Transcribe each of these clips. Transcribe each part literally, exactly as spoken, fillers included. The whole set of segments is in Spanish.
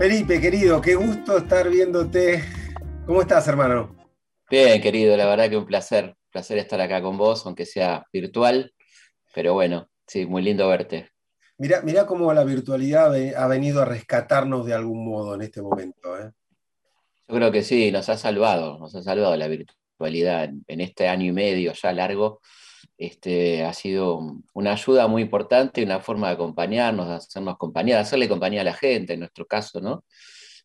Felipe, querido, qué gusto estar viéndote. ¿Cómo estás, hermano? Bien, querido, la verdad que un placer. Placer estar acá con vos, aunque sea virtual. Pero bueno, sí, muy lindo verte. Mirá, mirá cómo la virtualidad ha venido a rescatarnos de algún modo en este momento, ¿eh? Yo creo que sí, nos ha salvado, nos ha salvado la virtualidad en este año y medio ya largo. Este, ha sido una ayuda muy importante, una forma de acompañarnos, de hacernos compañía, de hacerle compañía a la gente, en nuestro caso, ¿no?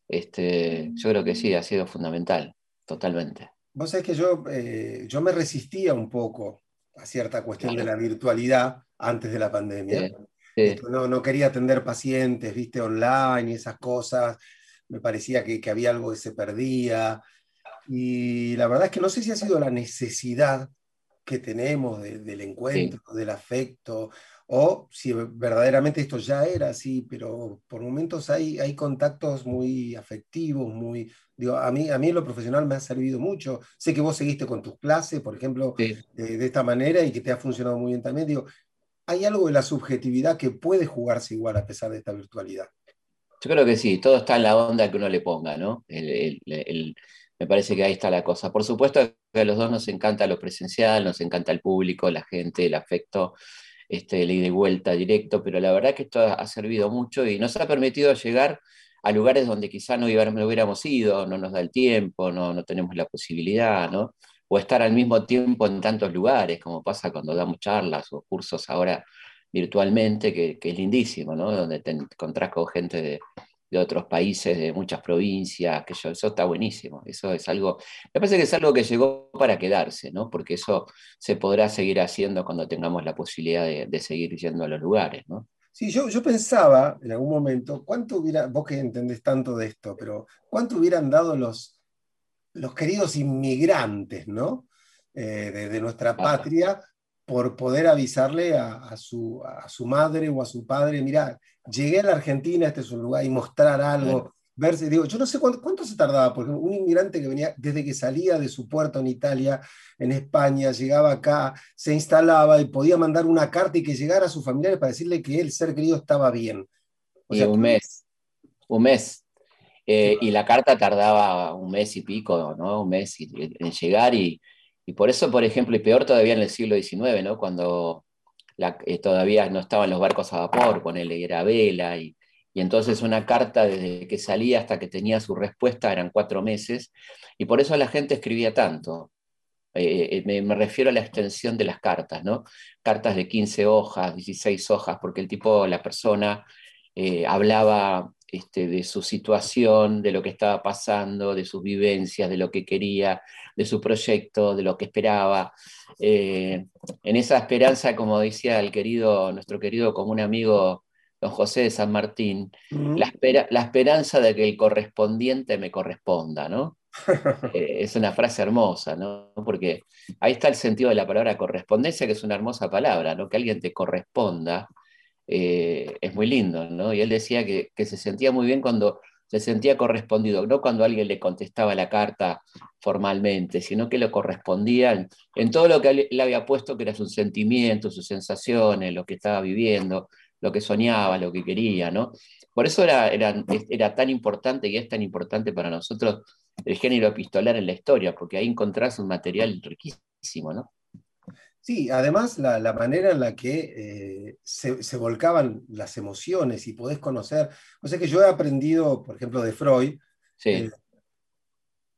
Este, yo creo que sí, ha sido fundamental, totalmente. Vos sabés que yo, eh, yo me resistía un poco a cierta cuestión, claro, de la virtualidad antes de la pandemia. Sí, sí. No, no quería atender pacientes, viste, online y esas cosas. Me parecía que, que había algo que se perdía. Y la verdad es que no sé si ha sido la necesidad que tenemos de, del encuentro, sí, del afecto, o si verdaderamente esto ya era así, pero por momentos hay, hay contactos muy afectivos, muy, digo, a mí, a mí en lo profesional me ha servido mucho. Sé que vos seguiste con tus clases, por ejemplo, sí, de, de esta manera, y que te ha funcionado muy bien también. Digo, ¿hay algo de la subjetividad que puede jugarse igual a pesar de esta virtualidad? Yo creo que sí, todo está en la onda que uno le ponga, ¿no? El, el, el, me parece que ahí está la cosa. Por supuesto que a los dos nos encanta lo presencial, nos encanta el público, la gente, el afecto, este, el ida y vuelta directo, pero la verdad que esto ha servido mucho y nos ha permitido llegar a lugares donde quizá no hubiéramos ido, no nos da el tiempo, no, no tenemos la posibilidad, ¿no? O estar al mismo tiempo en tantos lugares, como pasa cuando damos charlas o cursos ahora virtualmente, que, que es lindísimo, ¿no? Donde te encontrás con gente de, de otros países, de muchas provincias, que yo, eso está buenísimo, eso es algo, me parece que es algo que llegó para quedarse, ¿no? Porque eso se podrá seguir haciendo cuando tengamos la posibilidad de, de seguir yendo a los lugares, ¿no? Sí, yo, yo pensaba en algún momento, ¿cuánto hubiera, vos que entendés tanto de esto, pero cuánto hubieran dado los, los queridos inmigrantes, ¿no? Eh, de, de nuestra patria, por poder avisarle a, a, su, a su madre o a su padre, mirá, llegué a la Argentina, este es un lugar, y mostrar algo, verse. Digo, yo no sé cuánto, cuánto se tardaba, porque un inmigrante que venía, desde que salía de su puerto en Italia, en España, llegaba acá, se instalaba y podía mandar una carta y que llegara a sus familiares para decirle que el ser querido estaba bien. O sea, y un mes, un mes. Eh, y la carta tardaba un mes y pico, ¿no? Un mes y, en llegar y... Y por eso, por ejemplo, y peor todavía en el siglo diecinueve, ¿no? Cuando la, eh, todavía no estaban los barcos a vapor, ponele, era vela, y, y entonces una carta desde que salía hasta que tenía su respuesta eran cuatro meses, y por eso la gente escribía tanto. Eh, eh, me, me refiero a la extensión de las cartas, ¿no? Cartas de quince hojas, dieciséis hojas, porque el tipo, la persona, eh, hablaba... Este, de su situación, de lo que estaba pasando, de sus vivencias, de lo que quería, de su proyecto, de lo que esperaba. Eh, en esa esperanza, como decía el querido, nuestro querido común amigo don José de San Martín, uh-huh, la, espera, la esperanza de que el correspondiente me corresponda, ¿no? Eh, es una frase hermosa, ¿no? Porque ahí está el sentido de la palabra correspondencia, que es una hermosa palabra, ¿no? Que alguien te corresponda. Eh, es muy lindo, ¿no? Y él decía que, que se sentía muy bien cuando se sentía correspondido, no cuando alguien le contestaba la carta formalmente, sino que lo correspondían en todo lo que él había puesto, que era sus sentimientos, sus sensaciones, lo que estaba viviendo, lo que soñaba, lo que quería, ¿no? Por eso era, era, era tan importante y es tan importante para nosotros el género epistolar en la historia, porque ahí encontrás un material riquísimo, ¿no? Sí, además la, la manera en la que eh, se, se volcaban las emociones y podés conocer. O sea que yo he aprendido, por ejemplo, de Freud, sí, eh,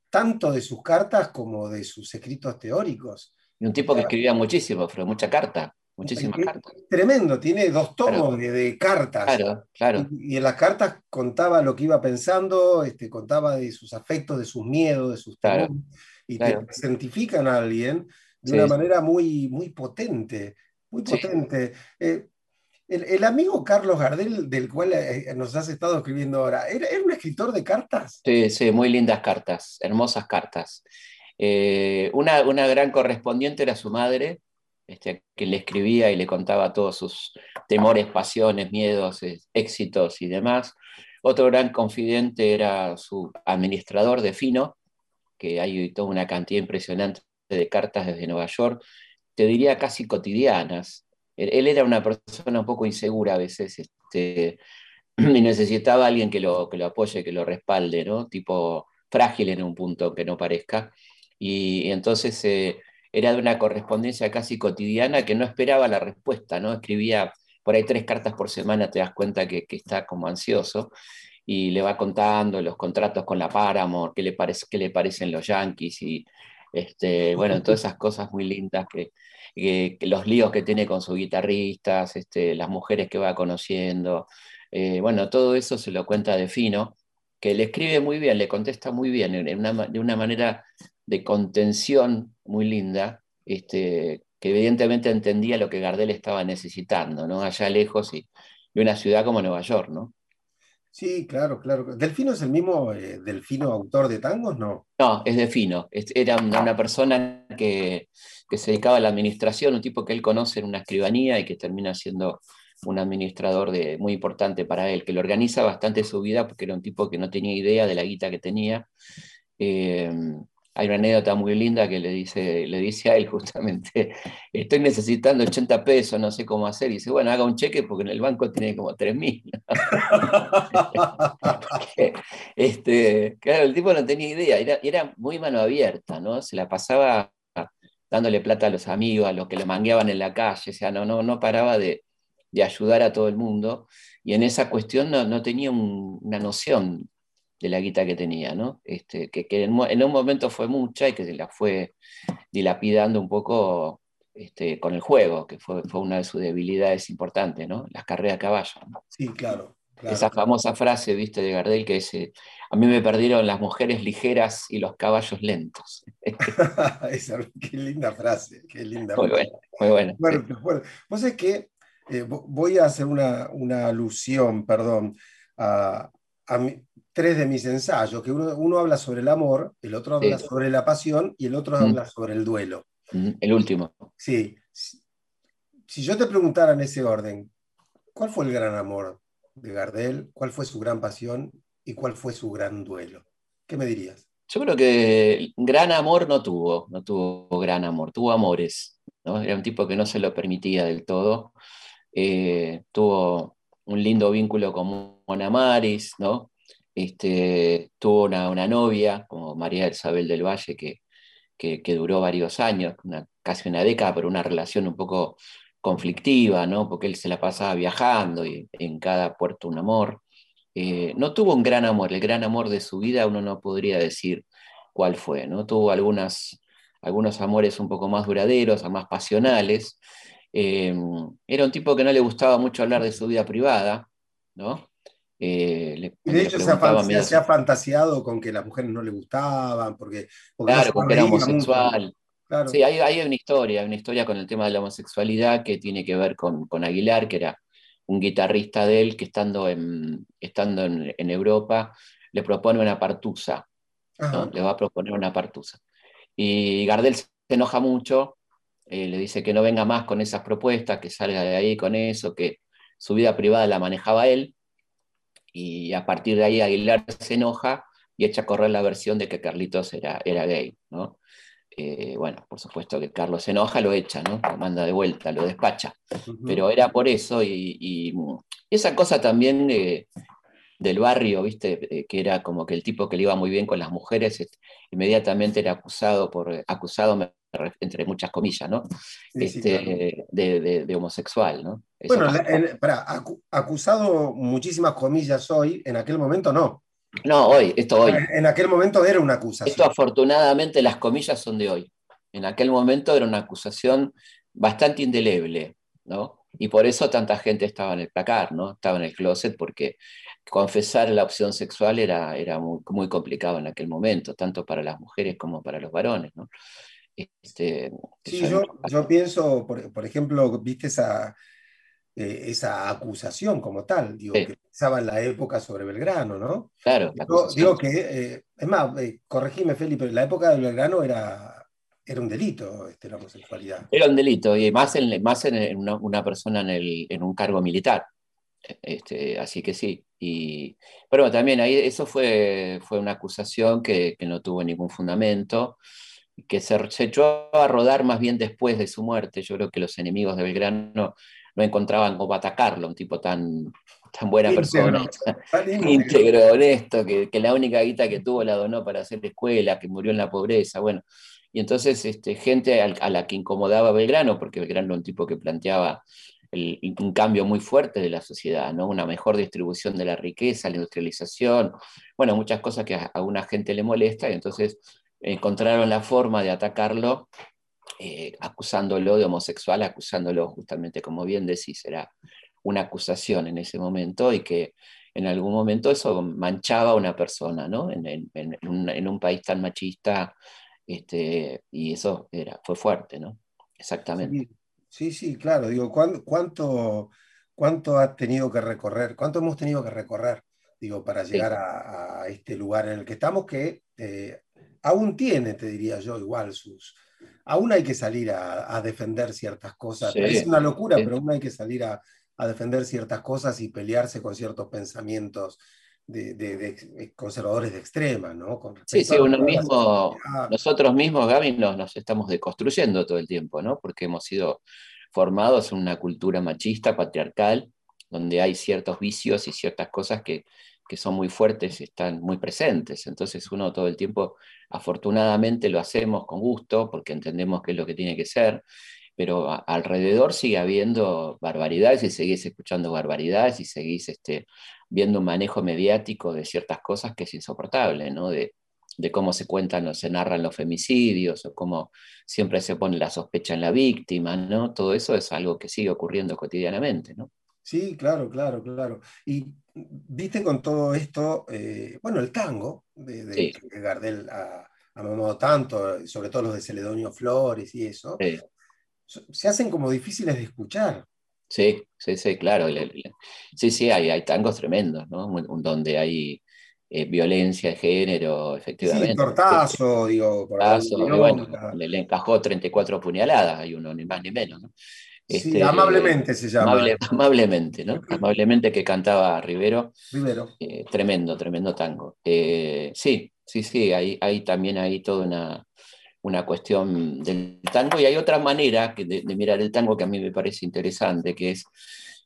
tanto de sus cartas como de sus escritos teóricos. Y un tipo que escribía muchísimo, Freud, mucha carta, muchísimas cartas. Tremendo, tiene dos tomos, claro, de, de cartas. Claro, claro. Y, y en las cartas contaba lo que iba pensando, este, contaba de sus afectos, de sus miedos, de sus temores, claro, y claro, te identifican a alguien de una, sí, manera muy, muy potente, muy potente. Sí. Eh, el, el amigo Carlos Gardel, del cual eh, nos has estado escribiendo ahora, ¿era, ¿era un escritor de cartas? Sí, sí, muy lindas cartas, hermosas cartas. Eh, una, una gran correspondiente era su madre, este, que le escribía y le contaba todos sus temores, pasiones, miedos, éxitos y demás. Otro gran confidente era su administrador de Fino, que hay toda una cantidad impresionante de cartas desde Nueva York, te diría casi cotidianas. Él, él era una persona un poco insegura a veces, este, y necesitaba a alguien que lo, que lo apoye, que lo respalde, ¿no? Tipo frágil en un punto que no parezca. Y, y entonces eh, era de una correspondencia casi cotidiana que no esperaba la respuesta, ¿no? Escribía por ahí tres cartas por semana, te das cuenta que, que está como ansioso, y le va contando los contratos con la Paramount, qué le, parece, qué le parecen los Yankees, y este, bueno, todas esas cosas muy lindas, que, que, que los líos que tiene con sus guitarristas, este, las mujeres que va conociendo, eh, bueno, todo eso se lo cuenta de fino, que le escribe muy bien, le contesta muy bien, en una, de una manera de contención muy linda, este, que evidentemente entendía lo que Gardel estaba necesitando, ¿no? Allá lejos y, y una ciudad como Nueva York, ¿no? Sí, claro, claro. ¿Delfino es el mismo eh, Delfino autor de tangos, no? No, es Delfino. Es, era una, una persona que, que se dedicaba a la administración, un tipo que él conoce en una escribanía y que termina siendo un administrador de, muy importante para él, que le organiza bastante su vida porque era un tipo que no tenía idea de la guita que tenía. Eh, hay una anécdota muy linda que le dice, le dice a él justamente, estoy necesitando ochenta pesos, no sé cómo hacer. Y dice, bueno, haga un cheque porque en el banco tiene como tres mil. Porque, este, claro, el tipo no tenía idea, era, era muy mano abierta, ¿no? Se la pasaba dándole plata a los amigos, a los que le mangueaban en la calle, o sea, no, no, no paraba de, de ayudar a todo el mundo, y en esa cuestión no, no tenía un, una noción de la guita que tenía, ¿no? Este, que, que en, en un momento fue mucha y que se la fue dilapidando un poco este, con el juego, que fue, fue una de sus debilidades importantes, ¿no? Las carreras a caballo, ¿no? Sí, claro. Claro, esa famosa frase, viste, de Gardel, que dice, a mí me perdieron las mujeres ligeras y los caballos lentos. Esa, qué linda frase, qué linda. Muy buena, muy buena. Bueno, bueno, vos sabés que eh, voy a hacer una, una alusión, perdón, a, a mi, tres de mis ensayos, que uno, uno habla sobre el amor, el otro habla sí. sobre la pasión y el otro mm. habla sobre el duelo. Mm, el último. Sí. Si, si yo te preguntara en ese orden, ¿cuál fue el gran amor de Gardel? ¿Cuál fue su gran pasión? ¿Y cuál fue su gran duelo? ¿Qué me dirías? Yo creo que gran amor no tuvo, no tuvo gran amor, tuvo amores, ¿no? Era un tipo que no se lo permitía del todo. Eh, tuvo un lindo vínculo con Mona Maris, ¿no? Este, tuvo una, una novia, como María Isabel del Valle, que, que, que duró varios años, una, casi una década, pero una relación un poco conflictiva, ¿no? Porque él se la pasaba viajando y en cada puerto un amor. Eh, no tuvo un gran amor, el gran amor de su vida uno no podría decir cuál fue, ¿no? Tuvo algunas, algunos amores un poco más duraderos, más pasionales. Eh, era un tipo que no le gustaba mucho hablar de su vida privada, ¿no? Eh, le, y de hecho se ha, fantasía, se ha fantaseado con que las mujeres no le gustaban, porque, porque claro, no porque era homosexual. Mucho. Claro. Sí, hay, hay una historia, una historia con el tema de la homosexualidad que tiene que ver con, con Aguilar, que era un guitarrista de él que estando en, estando en, en Europa le propone una partusa, ¿no? Le va a proponer una partusa. Y Gardel se enoja mucho, eh, le dice que no venga más con esas propuestas, que salga de ahí con eso, que su vida privada la manejaba él, y a partir de ahí Aguilar se enoja y echa a correr la versión de que Carlitos era, era gay, ¿no? Eh, bueno, por supuesto que Carlos se enoja, lo echa, ¿no? Lo manda de vuelta, lo despacha. Uh-huh. Pero era por eso, y, y esa cosa también eh, del barrio, ¿viste? Eh, que era como que el tipo que le iba muy bien con las mujeres, eh, inmediatamente era acusado, por, acusado entre muchas comillas, ¿no? Sí, este, sí, claro. de, de, de homosexual, ¿no? Eso bueno, en, para, acu, acusado muchísimas comillas hoy, en aquel momento no. No, hoy, esto hoy. En aquel momento era una acusación. Esto afortunadamente las comillas son de hoy. En aquel momento era una acusación bastante indeleble, ¿no? Y por eso tanta gente estaba en el placar, ¿no? Estaba en el closet porque confesar la opción sexual era, era muy, muy complicado en aquel momento, tanto para las mujeres como para los varones, ¿no? Este, sí, yo, yo pienso, por, por ejemplo, viste esa... Eh, esa acusación como tal, digo, sí. que pensaba en la época sobre Belgrano, ¿no? Claro. Digo, digo que, eh, es más, eh, corregime, Felipe, pero la época de Belgrano era, era un delito, este, la homosexualidad. Era un delito, y más en, más en una, una persona en, el, en un cargo militar, este, así que sí. Y, pero también ahí eso fue, fue una acusación que, que no tuvo ningún fundamento, que se, se echó a rodar más bien después de su muerte. Yo creo que los enemigos de Belgrano no encontraban cómo atacarlo, un tipo tan, tan buena íntegro, persona, tan íntegro, honesto, que, que la única guita que tuvo la donó para hacer escuela, que murió en la pobreza, bueno. Y entonces este, gente al, a la que incomodaba Belgrano, porque Belgrano era un tipo que planteaba el, un cambio muy fuerte de la sociedad, ¿no? Una mejor distribución de la riqueza, la industrialización, bueno, muchas cosas que a, a una gente le molesta, y entonces encontraron la forma de atacarlo eh, acusándolo de homosexual, acusándolo justamente, como bien decís, era una acusación en ese momento, y que en algún momento eso manchaba a una persona, ¿no? En, en, en, un, en un país tan machista, este, y eso era, fue fuerte, ¿no? Exactamente. Sí, sí, sí, claro, digo, ¿cuánto, cuánto has tenido que recorrer, cuánto hemos tenido que recorrer, digo, para llegar sí. a, a este lugar en el que estamos, que eh, aún tiene, te diría yo, igual sus... Aún hay que salir a, a defender ciertas cosas. Sí, es una locura, sí. pero aún hay que salir a, a defender ciertas cosas y pelearse con ciertos pensamientos de, de, de conservadores de extrema, ¿no? Con sí, sí, uno mismo, nosotros mismos, Gaby, nos, nos estamos deconstruyendo todo el tiempo, ¿no? Porque hemos sido formados en una cultura machista, patriarcal, donde hay ciertos vicios y ciertas cosas que... que son muy fuertes, están muy presentes. Entonces uno todo el tiempo, afortunadamente lo hacemos con gusto, porque entendemos que es lo que tiene que ser, pero a, alrededor sigue habiendo barbaridades, y seguís escuchando barbaridades, y seguís este, viendo un manejo mediático de ciertas cosas que es insoportable, ¿no? De, de cómo se cuentan o se narran los femicidios, o cómo siempre se pone la sospecha en la víctima, ¿no? Todo eso es algo que sigue ocurriendo cotidianamente, ¿no? Sí, claro, claro, claro. Y viste con todo esto, eh, bueno, el tango, de, de sí. que Gardel ha amado tanto, sobre todo los de Celedonio Flores y eso, sí. se hacen como difíciles de escuchar. Sí, sí, sí, claro. Sí, sí, hay, hay tangos tremendos, ¿no? Donde hay eh, violencia de género, efectivamente. Sí, Tortazo, sí. digo. Por Tortazo, ahí, bueno, le, le encajó treinta y cuatro puñaladas, hay uno, ni más ni menos, ¿no? Este, sí, amablemente se llama. Amable, amablemente, ¿no? Amablemente que cantaba Rivero. Rivero. Eh, tremendo, tremendo tango. Eh, sí, sí, sí, hay, hay también ahí toda una, una cuestión del tango, y hay otra manera que de, de mirar el tango que a mí me parece interesante, que es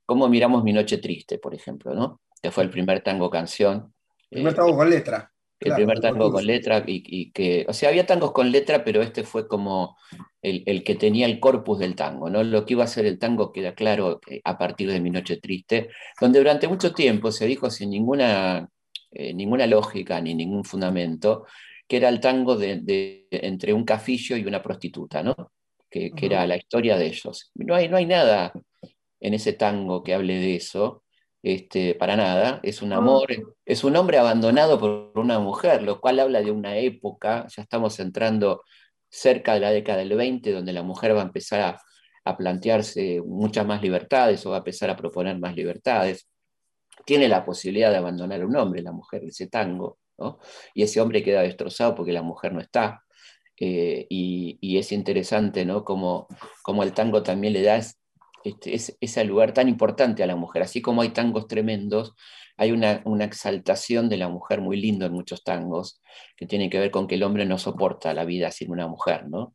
cómo miramos Mi Noche Triste, por ejemplo, ¿no? Que fue el primer tango canción. El primer eh, tango con letra. El claro, primer tango con letra, y, y que, o sea, había tangos con letra, pero este fue como el, el que tenía el corpus del tango, ¿no? Lo que iba a ser el tango queda claro a partir de Mi Noche Triste, donde durante mucho tiempo se dijo sin ninguna, eh, ninguna lógica ni ningún fundamento, que era el tango de, de, entre un cafillo y una prostituta, ¿no? Que, uh-huh. que era la historia de ellos. No hay, no hay nada en ese tango que hable de eso. Este, para nada, es un amor, es un hombre abandonado por una mujer, lo cual habla de una época, ya estamos entrando cerca de la década del veinte, donde la mujer va a empezar a, a plantearse muchas más libertades, o va a empezar a proponer más libertades, tiene la posibilidad de abandonar a un hombre, la mujer, ese tango, ¿no? Y ese hombre queda destrozado porque la mujer no está, eh, y, y es interesante, ¿no? Como, como el tango también le da es, Este, es, ese lugar tan importante a la mujer. Así como hay tangos tremendos, hay una, una exaltación de la mujer muy lindo en muchos tangos, que tiene que ver con que el hombre no soporta la vida sin una mujer, ¿no?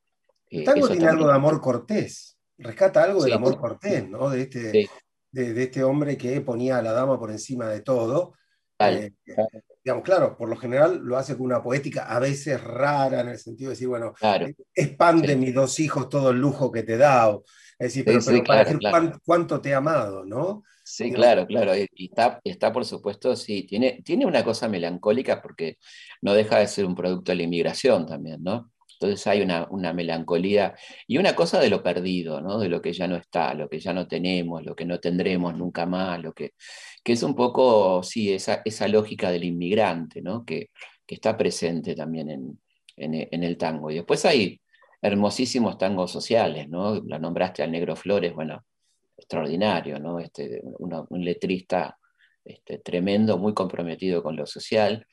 El tango eh, tiene también... algo de amor cortés, rescata algo sí, del amor sí. cortés, ¿no? De este, sí. de, de este hombre que ponía a la dama por encima de todo. Vale, eh, vale. Digamos, claro, por lo general lo hace con una poética a veces rara, en el sentido de decir, bueno, claro. expande sí. mis dos hijos todo el lujo que te da, o, es decir, pero, sí, sí, pero claro, para decir claro. cuán, cuánto te he amado, ¿no? Sí, claro, claro, y está, está por supuesto, sí, tiene, tiene una cosa melancólica porque no deja de ser un producto de la inmigración también, ¿no? Entonces hay una, una melancolía y una cosa de lo perdido, ¿no? De lo que ya no está, lo que ya no tenemos, lo que no tendremos nunca más, lo que, que es un poco, sí, esa, esa lógica del inmigrante, ¿no? Que, que está presente también en, en, en el tango. Y después hay hermosísimos tangos sociales, ¿no? La nombraste al Negro Flores, bueno, extraordinario, ¿no? Este, una, un letrista este, tremendo, muy comprometido con lo social,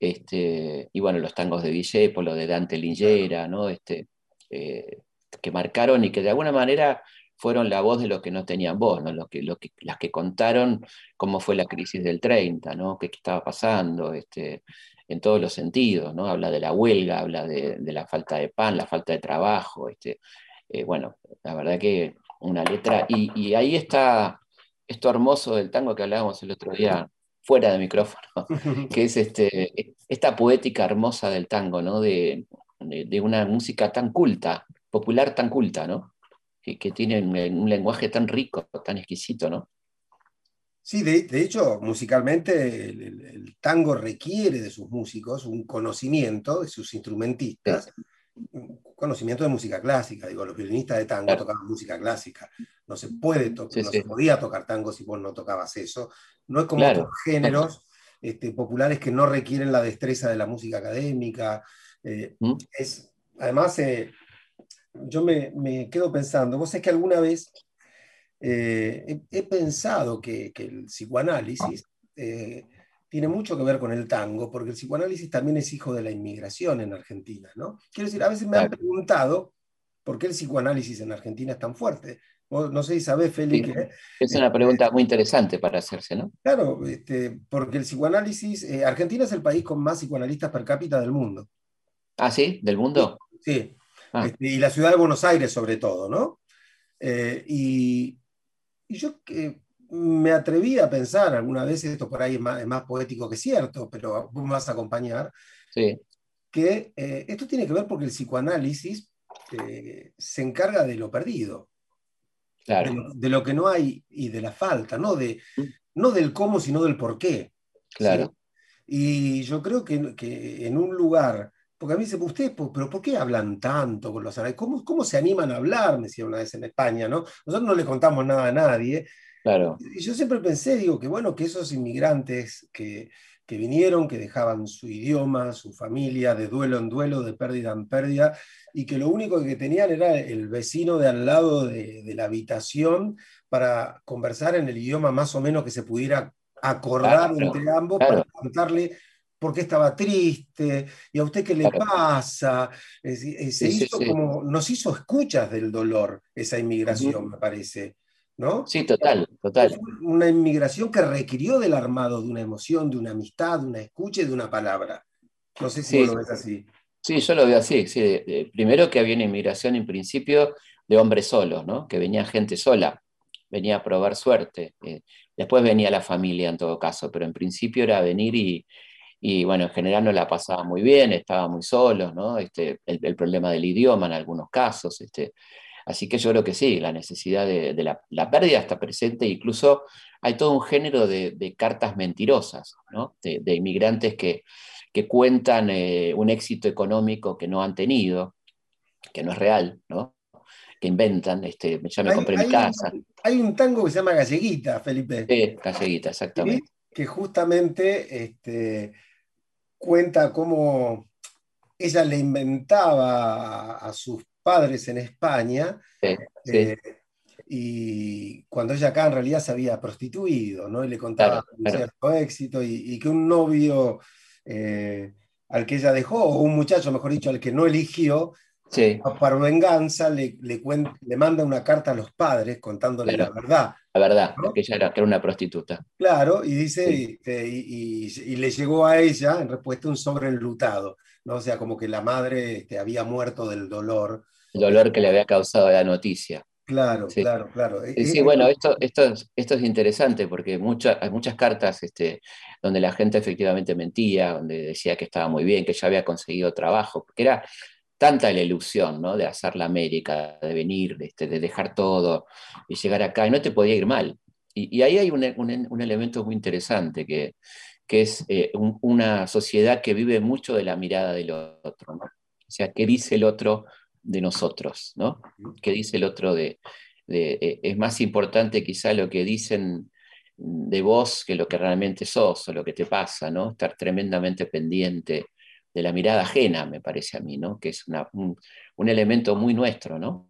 este, y bueno, los tangos de Villepo, lo de Dante Lingera, ¿no? Este, eh, que marcaron y que de alguna manera fueron la voz de los que no tenían voz, ¿no? Los que, los que, las que contaron cómo fue la crisis del treinta, ¿no? Qué, qué estaba pasando, este, en todos los sentidos, ¿no? Habla de la huelga, habla de, de la falta de pan, la falta de trabajo, este, eh, bueno, la verdad que una letra, y, y ahí está esto hermoso del tango que hablábamos el otro día, fuera de micrófono, que es este, esta poética hermosa del tango, ¿no? De, de una música tan culta, popular tan culta, ¿no? Que, que tiene un lenguaje tan rico, tan exquisito, ¿no? Sí, de, de hecho, musicalmente el, el, el tango requiere de sus músicos un conocimiento, de sus instrumentistas, un conocimiento de música clásica. Digo, los violinistas de tango claro. tocaban música clásica. No se puede to sí, no sí. se podía tocar tango si vos no tocabas eso. No es como claro. otros géneros este, populares que no requieren la destreza de la música académica. Eh, ¿Mm? es, además, eh, yo me, me quedo pensando, vos sabés que alguna vez... Eh, he, he pensado que, que el psicoanálisis eh, tiene mucho que ver con el tango, porque el psicoanálisis también es hijo de la inmigración en Argentina, ¿no? Quiero decir, a veces me han preguntado por qué el psicoanálisis en Argentina es tan fuerte. Vos, no sé si sabés, Félix. Sí, es una pregunta eh, muy interesante para hacerse, ¿no? Claro, este, porque el psicoanálisis... Eh, Argentina es el país con más psicoanalistas per cápita del mundo. ¿Ah, sí? ¿Del mundo? Sí. sí. Ah. Este, y la ciudad de Buenos Aires, sobre todo, ¿no? Eh, y... Y yo que me atreví a pensar, alguna vez esto por ahí es más, es más poético que cierto, pero vos me vas a acompañar, sí. que eh, esto tiene que ver porque el psicoanálisis eh, se encarga de lo perdido, claro. de, lo, de lo que no hay y de la falta, no, de, no del cómo, sino del por qué. Claro. ¿sí? Y yo creo que, que en un lugar... Porque a mí se dice, ustedes, ¿pero por qué hablan tanto con los árabes? ¿Cómo, ¿Cómo se animan a hablar? Me decían una vez en España, ¿no? Nosotros no le contamos nada a nadie. Claro. Y yo siempre pensé, digo, que bueno, que esos inmigrantes que, que vinieron, que dejaban su idioma, su familia, de duelo en duelo, de pérdida en pérdida, y que lo único que tenían era el vecino de al lado de, de la habitación para conversar en el idioma más o menos que se pudiera acordar claro, entre ambos claro. para contarle... porque estaba triste, y a usted qué le claro. pasa, eh, eh, se sí, hizo sí, sí. como, nos hizo escuchas del dolor esa inmigración, uh-huh. me parece, ¿no? Sí, total, total. Una inmigración que requirió del armado de una emoción, de una amistad, de una escucha y de una palabra. No sé si sí, vos lo ves así. Sí, yo lo veo así, sí. Primero que había una inmigración en principio de hombres solos, ¿no? Que venía gente sola, venía a probar suerte, después venía la familia en todo caso, pero en principio era venir y... Y bueno, en general no la pasaba muy bien, estaba muy solos, ¿no? Este, el, el problema del idioma en algunos casos. Este. Así que yo creo que sí, la necesidad de, de la, la pérdida está presente, incluso hay todo un género de, de cartas mentirosas, ¿no? De, de inmigrantes que, que cuentan eh, un éxito económico que no han tenido, que no es real, ¿no? Que inventan, este, ya me hay, compré hay, mi casa. Hay un tango que se llama Galleguita, Felipe. Sí, Galleguita, exactamente. ¿Sí? Que justamente... Este... cuenta cómo ella le inventaba a sus padres en España, sí, sí. Eh, y cuando ella acá en realidad se había prostituido, ¿no? Y le contaba claro, un claro. cierto éxito, y, y que un novio eh, al que ella dejó, o un muchacho, mejor dicho, al que no eligió, sí. para venganza le, le, cuenta, le manda una carta a los padres contándole claro. la verdad. La verdad, ¿no? que ella era, que era una prostituta. Claro, y dice, sí. este, y, y, y le llegó a ella en respuesta un sobre enlutado, ¿no? O sea, como que la madre este, había muerto del dolor. El dolor que le había causado la noticia. Claro, sí. claro, claro. Sí, sí, bueno, esto, esto, es, esto es interesante porque mucha, hay muchas cartas este, donde la gente efectivamente mentía, donde decía que estaba muy bien, que ya había conseguido trabajo, porque era tanta la ilusión, ¿no? De hacer la América, de venir, de, este, de dejar todo y llegar acá, y no te podía ir mal. Y, y ahí hay un, un, un elemento muy interesante, que, que es eh, un, una sociedad que vive mucho de la mirada del otro, ¿no? O sea, ¿qué dice el otro de nosotros? ¿No? ¿Qué dice el otro de...? de eh, es más importante quizá lo que dicen de vos que lo que realmente sos o lo que te pasa, ¿no? Estar tremendamente pendiente de la mirada ajena, me parece a mí, ¿no? Que es una, un, un elemento muy nuestro, ¿no?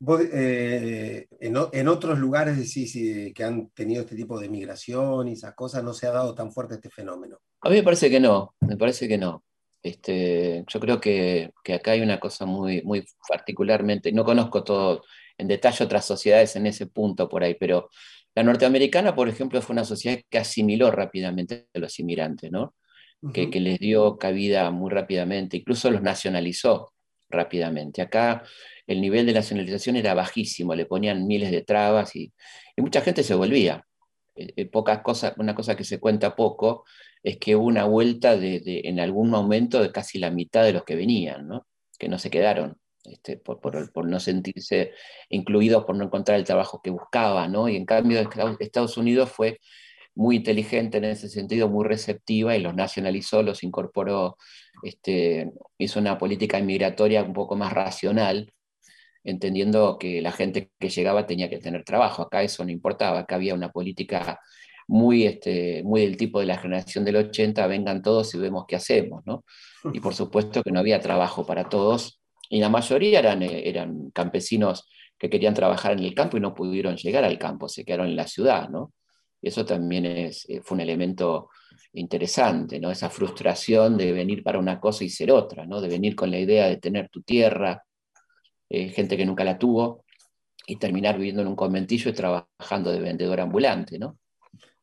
Vos, eh, en, en otros lugares decís eh, que han tenido este tipo de migración y esas cosas, ¿no se ha dado tan fuerte este fenómeno? A mí me parece que no, me parece que no. Este, yo creo que, que acá hay una cosa muy, muy particularmente, no conozco todo en detalle otras sociedades en ese punto por ahí, pero la norteamericana, por ejemplo, fue una sociedad que asimiló rápidamente a los inmigrantes, ¿no? uh-huh. que, que les dio cabida muy rápidamente, incluso los nacionalizó rápidamente. Acá el nivel de nacionalización era bajísimo, le ponían miles de trabas y, y mucha gente se volvía. Eh, eh, pocas cosas, una cosa que se cuenta poco es que hubo una vuelta de, de, en algún aumento de casi la mitad de los que venían, ¿no? Que no se quedaron. Este, por, por, por no sentirse incluidos, por no encontrar el trabajo que buscaba, ¿no? Y en cambio Estados Unidos fue muy inteligente en ese sentido, muy receptiva, y los nacionalizó, los incorporó, este, hizo una política inmigratoria un poco más racional, entendiendo que la gente que llegaba tenía que tener trabajo. Acá eso no importaba, acá había una política muy, este, muy del tipo de la generación del ochenta, vengan todos y vemos qué hacemos, ¿no? Y por supuesto que no había trabajo para todos, y la mayoría eran, eran campesinos que querían trabajar en el campo y no pudieron llegar al campo, se quedaron en la ciudad, ¿no? Eso también es, fue un elemento interesante, ¿no? Esa frustración de venir para una cosa y ser otra, ¿no? De venir con la idea de tener tu tierra, eh, gente que nunca la tuvo, y terminar viviendo en un conventillo y trabajando de vendedor ambulante, ¿no?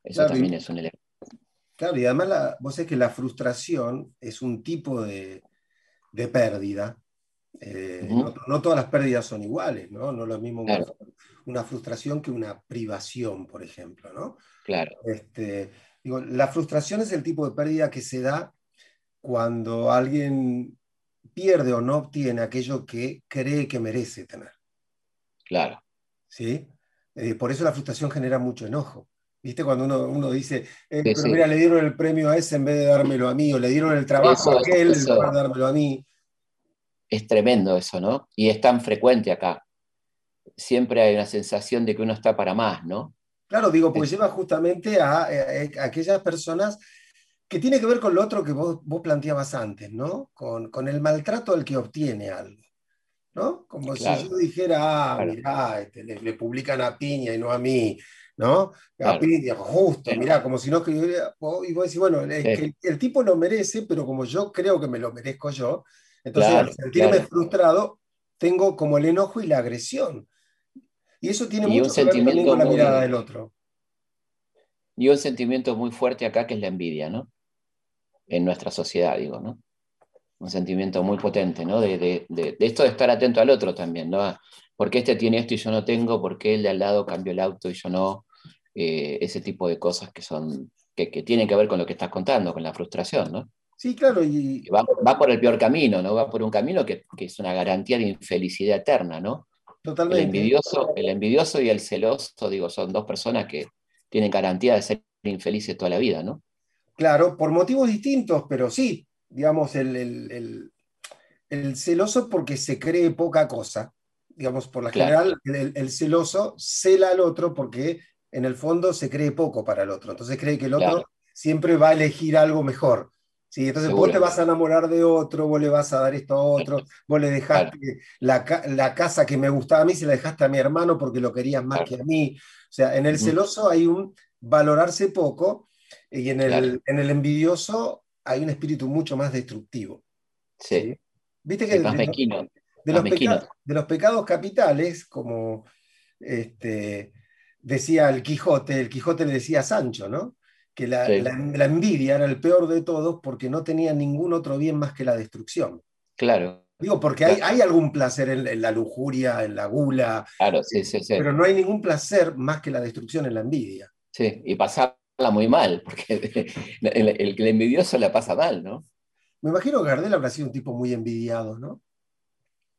Eso claro, también y, es un elemento. Claro, y además la, vos sabés que la frustración es un tipo de, de pérdida. Eh, uh-huh. no, no todas las pérdidas son iguales, ¿no? No es lo mismo claro. una, una frustración que una privación, por ejemplo, ¿no? Claro. Este, digo, la frustración es el tipo de pérdida que se da cuando alguien pierde o no obtiene aquello que cree que merece tener. Claro. ¿Sí? Eh, por eso la frustración genera mucho enojo. ¿Viste? Cuando uno, uno dice, eh, sí, pero sí. mira, le dieron el premio a ese en vez de dármelo a mí, o le dieron el trabajo eso, a aquel en lugar de dármelo a mí. Es tremendo eso, ¿no? Y es tan frecuente acá. Siempre hay una sensación de que uno está para más, ¿no? Claro, digo, pues lleva justamente a, a, a aquellas personas que tiene que ver con lo otro que vos, vos planteabas antes, ¿no? Con, con el maltrato al que obtiene algo, ¿no? Como claro. si yo dijera, ah, claro. mirá, este, le, le publican a Piña y no a mí, ¿no? Claro. A Piña, justo, sí. mirá, como si no... Y vos decís, bueno, es sí. que el, el tipo lo merece, pero como yo creo que me lo merezco yo, entonces, claro, al sentirme claro. frustrado, tengo como el enojo y la agresión. Y eso tiene y mucho que ver también con la mirada muy, del otro. Y un sentimiento muy fuerte acá que es la envidia, ¿no? En nuestra sociedad, digo, ¿no? Un sentimiento muy potente, ¿no? De, de, de, de esto de estar atento al otro también, ¿no? ¿Por qué este tiene esto y yo no tengo? ¿Por qué el de al lado cambió el auto y yo no? Eh, ese tipo de cosas que, son, que, que tienen que ver con lo que estás contando, con la frustración, ¿no? Sí, claro. Y... Va, va por el peor camino, ¿no? Va por un camino que, que es una garantía de infelicidad eterna, ¿no? Totalmente. El envidioso, el envidioso y el celoso, digo, son dos personas que tienen garantía de ser infelices toda la vida, ¿no? Claro, por motivos distintos, pero sí, digamos, el, el, el, el celoso porque se cree poca cosa. Digamos, por la claro. general, el, el celoso cela al otro porque en el fondo se cree poco para el otro. Entonces cree que el otro claro. siempre va a elegir algo mejor. Sí, entonces seguro. Vos te vas a enamorar de otro, vos le vas a dar esto a otro, vos le dejaste claro. la, la casa que me gustaba a mí, se la dejaste a mi hermano porque lo querías más claro. que a mí. O sea, en el celoso hay un valorarse poco y en el, claro. en el envidioso hay un espíritu mucho más destructivo. Sí. ¿Sí? ¿Viste que sí, más de, mequino, de, más los peca, de los pecados capitales, como este, decía el Quijote, el Quijote le decía a Sancho, ¿no? Que la, sí. la, la envidia era el peor de todos porque no tenía ningún otro bien más que la destrucción. Claro. Digo, porque claro. hay, hay algún placer en, en la lujuria, en la gula, claro, sí, sí, sí. pero no hay ningún placer más que la destrucción en la envidia. Sí, y pasarla muy mal, porque el, el, el envidioso la pasa mal, ¿no? Me imagino que Gardel habrá sido un tipo muy envidiado, ¿no?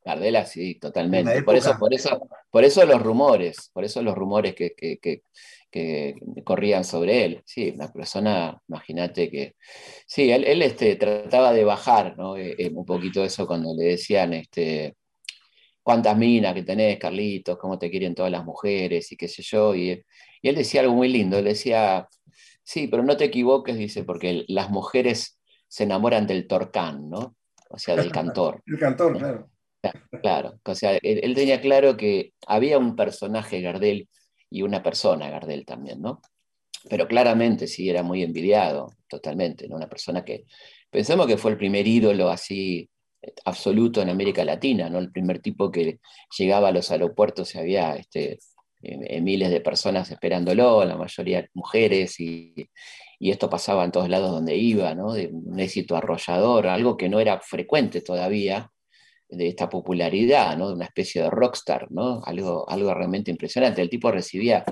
Gardel, sí, totalmente. Época... Por eso, por eso, por eso los rumores, por eso los rumores que... que, que... que corrían sobre él. Sí, una persona, imagínate que... Sí, él, él este, trataba de bajar, ¿no? Eh, eh, un poquito eso cuando le decían, este, cuántas minas que tenés, Carlitos, cómo te quieren todas las mujeres, y qué sé yo. Y, y él decía algo muy lindo, él decía, sí, pero no te equivoques, dice, porque las mujeres se enamoran del torcán, ¿no? O sea, del cantor. El cantor, ¿no? Claro. Claro, o sea, él, él tenía claro que había un personaje, Gardel, y una persona, Gardel también, ¿no? Pero claramente sí, era muy envidiado, totalmente, ¿no? Una persona que, pensamos que fue el primer ídolo así, absoluto en América Latina, ¿no? El primer tipo que llegaba a los aeropuertos y había este, eh, miles de personas esperándolo, la mayoría mujeres, y, y esto pasaba en todos lados donde iba, ¿no? De un éxito arrollador, algo que no era frecuente todavía, de esta popularidad, ¿no? De una especie de rockstar, ¿no? Algo, algo realmente impresionante. El tipo recibía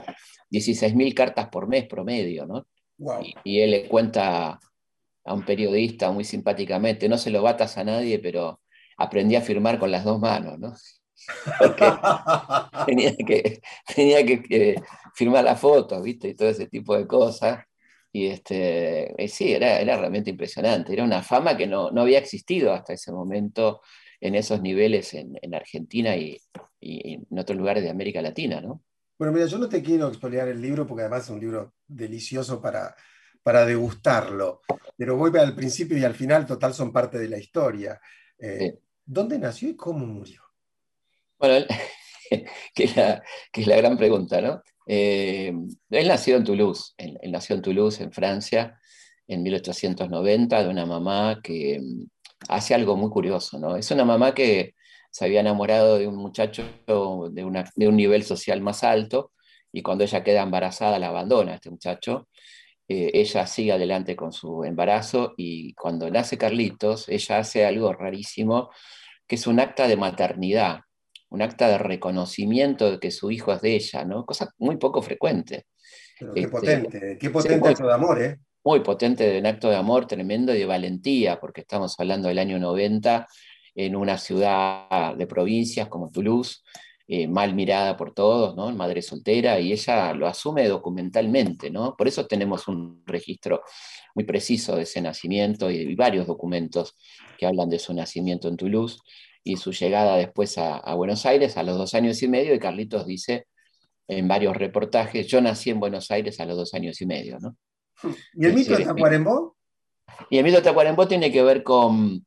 dieciséis mil cartas por mes promedio, ¿no? Wow. Y, y él le cuenta a un periodista muy simpáticamente, no se lo batas a nadie, pero aprendí a firmar con las dos manos, ¿no? Porque tenía que, tenía que, que firmar las fotos, ¿viste? Y todo ese tipo de cosas. Y, este, y sí, era, era realmente impresionante. Era una fama que no, no había existido hasta ese momento en esos niveles en, en Argentina y, y en otros lugares de América Latina, ¿no? Bueno, mira, yo no te quiero expoliar el libro porque además es un libro delicioso para, para degustarlo, pero voy al principio y al final, total, son parte de la historia. Eh, sí. ¿Dónde nació y cómo murió? Bueno, que es la, que es la gran pregunta, ¿no? Eh, él nació en Toulouse, él, él nació en Toulouse, en Francia, en mil ochocientos noventa, de una mamá que hace algo muy curioso, ¿no? Es una mamá que se había enamorado de un muchacho de, una, de un nivel social más alto, y cuando ella queda embarazada la abandona a este muchacho. Eh, ella sigue adelante con su embarazo, y cuando nace Carlitos, ella hace algo rarísimo, que es un acta de maternidad, un acta de reconocimiento de que su hijo es de ella, ¿no? Cosa muy poco frecuente. Pero qué este, potente, qué potente acto de amor, ¿eh? Muy potente, de un acto de amor tremendo y de valentía, porque estamos hablando del año noventa, en una ciudad de provincias como Toulouse, eh, mal mirada por todos, ¿no? Madre soltera, y ella lo asume documentalmente, ¿no? Por eso tenemos un registro muy preciso de ese nacimiento, y, y varios documentos que hablan de su nacimiento en Toulouse, y su llegada después a, a Buenos Aires a los dos años y medio, y Carlitos dice en varios reportajes, yo nací en Buenos Aires a los dos años y medio, ¿no? ¿Y el mito de Tacuarembó? Y el mito de Tacuarembó tiene que ver con,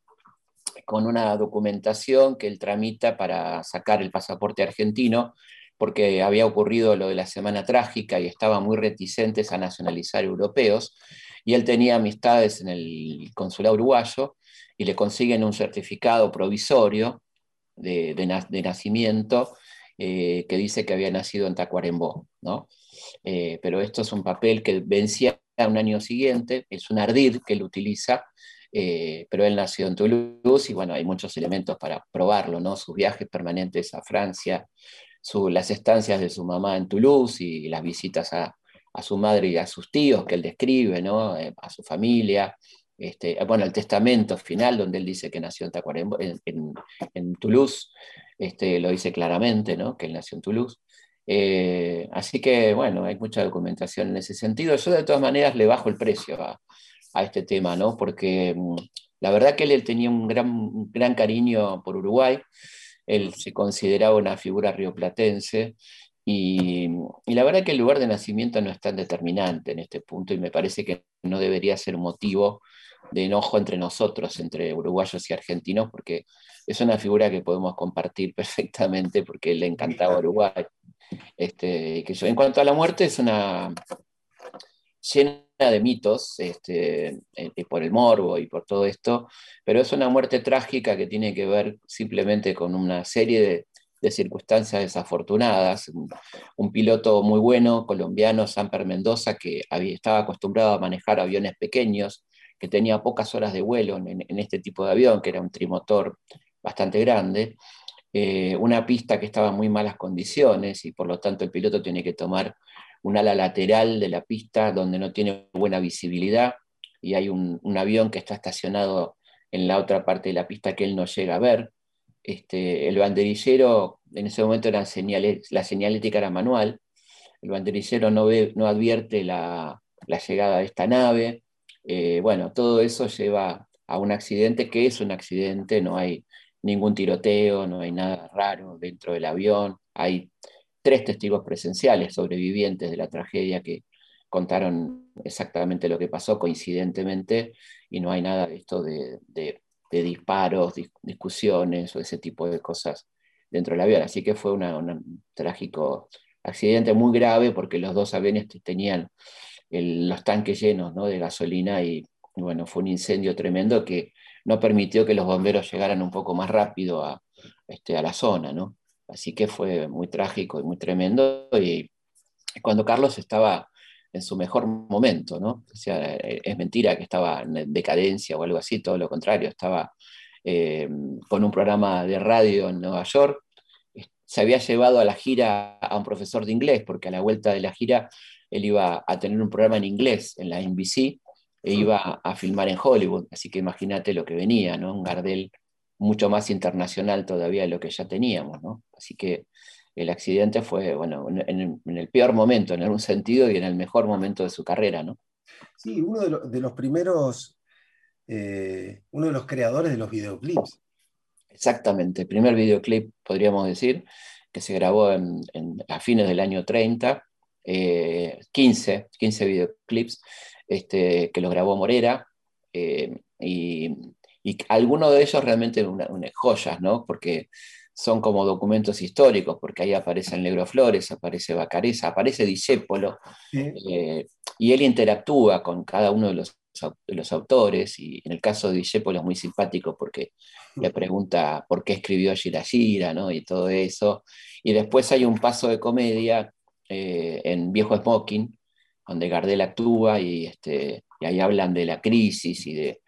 con una documentación que él tramita para sacar el pasaporte argentino, porque había ocurrido lo de la Semana Trágica y estaban muy reticentes a nacionalizar europeos, y él tenía amistades en el consulado uruguayo, y le consiguen un certificado provisorio de, de, de nacimiento eh, que dice que había nacido en Tacuarembó, ¿no? Eh, pero esto es un papel que vencía un año siguiente, es un ardid que él utiliza, eh, pero él nació en Toulouse, y bueno, hay muchos elementos para probarlo, ¿no? Sus viajes permanentes a Francia, su, las estancias de su mamá en Toulouse, y las visitas a, a su madre y a sus tíos que él describe, ¿no? Eh, a su familia, este, bueno, el testamento final donde él dice que nació en Tacuarembó, en, en, en Toulouse, este, lo dice claramente, ¿no? Que él nació en Toulouse. Eh, así que, bueno, hay mucha documentación en ese sentido. Yo de todas maneras le bajo el precio a, a este tema, ¿no? Porque la verdad que él tenía un gran, un gran cariño por Uruguay, él se consideraba una figura rioplatense, y, y la verdad que el lugar de nacimiento no es tan determinante en este punto, y me parece que no debería ser motivo de enojo entre nosotros, entre uruguayos y argentinos, porque es una figura que podemos compartir perfectamente, porque le encantaba Uruguay. Este, que yo, en cuanto a la muerte, es una llena de mitos, este, por el morbo y por todo esto, pero es una muerte trágica que tiene que ver simplemente con una serie de, de circunstancias desafortunadas. Un, un piloto muy bueno, colombiano, Samper Mendoza, que había, estaba acostumbrado a manejar aviones pequeños, que tenía pocas horas de vuelo en, en este tipo de avión, que era un trimotor bastante grande, eh, una pista que estaba en muy malas condiciones, y por lo tanto el piloto tiene que tomar un ala lateral de la pista donde no tiene buena visibilidad, y hay un, un avión que está estacionado en la otra parte de la pista que él no llega a ver. Este, el banderillero, en ese momento eran señales, la señalética era manual, el banderillero no, ve, no advierte la, la llegada de esta nave. Eh, bueno, todo eso lleva a un accidente que es un accidente, no hay ningún tiroteo, no hay nada raro dentro del avión. Hay tres testigos presenciales sobrevivientes de la tragedia que contaron exactamente lo que pasó coincidentemente, y no hay nada de esto de, de, de disparos, dis, discusiones o ese tipo de cosas dentro del avión. Así que fue una, una, un trágico accidente muy grave, porque los dos aviones tenían El, los tanques llenos, ¿no? de gasolina, y bueno, fue un incendio tremendo que no permitió que los bomberos llegaran un poco más rápido a, este, a la zona, ¿no? Así que fue muy trágico y muy tremendo, y cuando Carlos estaba en su mejor momento, ¿no? O sea, es mentira que estaba en decadencia o algo así, todo lo contrario, estaba eh, con un programa de radio en Nueva York, se había llevado a la gira a un profesor de inglés, porque a la vuelta de la gira él iba a tener un programa en inglés en la N B C, e iba a filmar en Hollywood, así que imagínate lo que venía, ¿no? Un Gardel mucho más internacional todavía de lo que ya teníamos, ¿no? Así que el accidente fue, bueno, en el peor momento, en algún sentido, y en el mejor momento de su carrera, ¿no? Sí, uno de, lo, de los primeros, eh, uno de los creadores de los videoclips. Exactamente, el primer videoclip, podríamos decir, que se grabó en, en, a fines del año treinta, eh, quince, quince videoclips, este, que los grabó Morera, eh, y, y algunos de ellos realmente unas una joyas, ¿no? Porque son como documentos históricos, porque ahí aparece el Negro Flores, aparece Bacareza, aparece Discépolo, ¿sí? eh, y él interactúa con cada uno de los, de los autores, y en el caso de Discépolo es muy simpático porque le pregunta por qué escribió Gira Gira, ¿no? Y todo eso, y después hay un paso de comedia eh, en Viejo Smoking, donde Gardel actúa, y, este, y ahí hablan de la crisis, y de,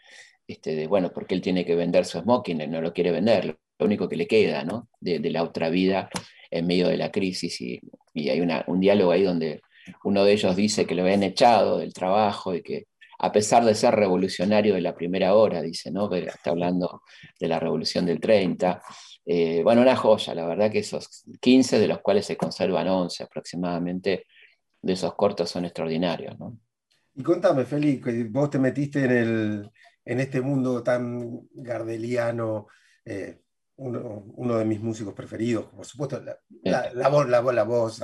este, de, bueno, porque él tiene que vender su smoking, él no lo quiere vender, lo único que le queda, ¿no? De, de la otra vida en medio de la crisis, y, y hay una, un diálogo ahí donde uno de ellos dice que lo habían echado del trabajo, y que a pesar de ser revolucionario de la primera hora, dice, ¿no? Pero está hablando de la revolución del treinta, eh, bueno, una joya, la verdad que esos quince, de los cuales se conservan once aproximadamente, de esos cortos son extraordinarios, ¿no? Y contame, Félix, vos te metiste en, el, en este mundo tan gardeliano, eh, uno, uno de mis músicos preferidos, por supuesto, la, sí. la, la, voz, la, la voz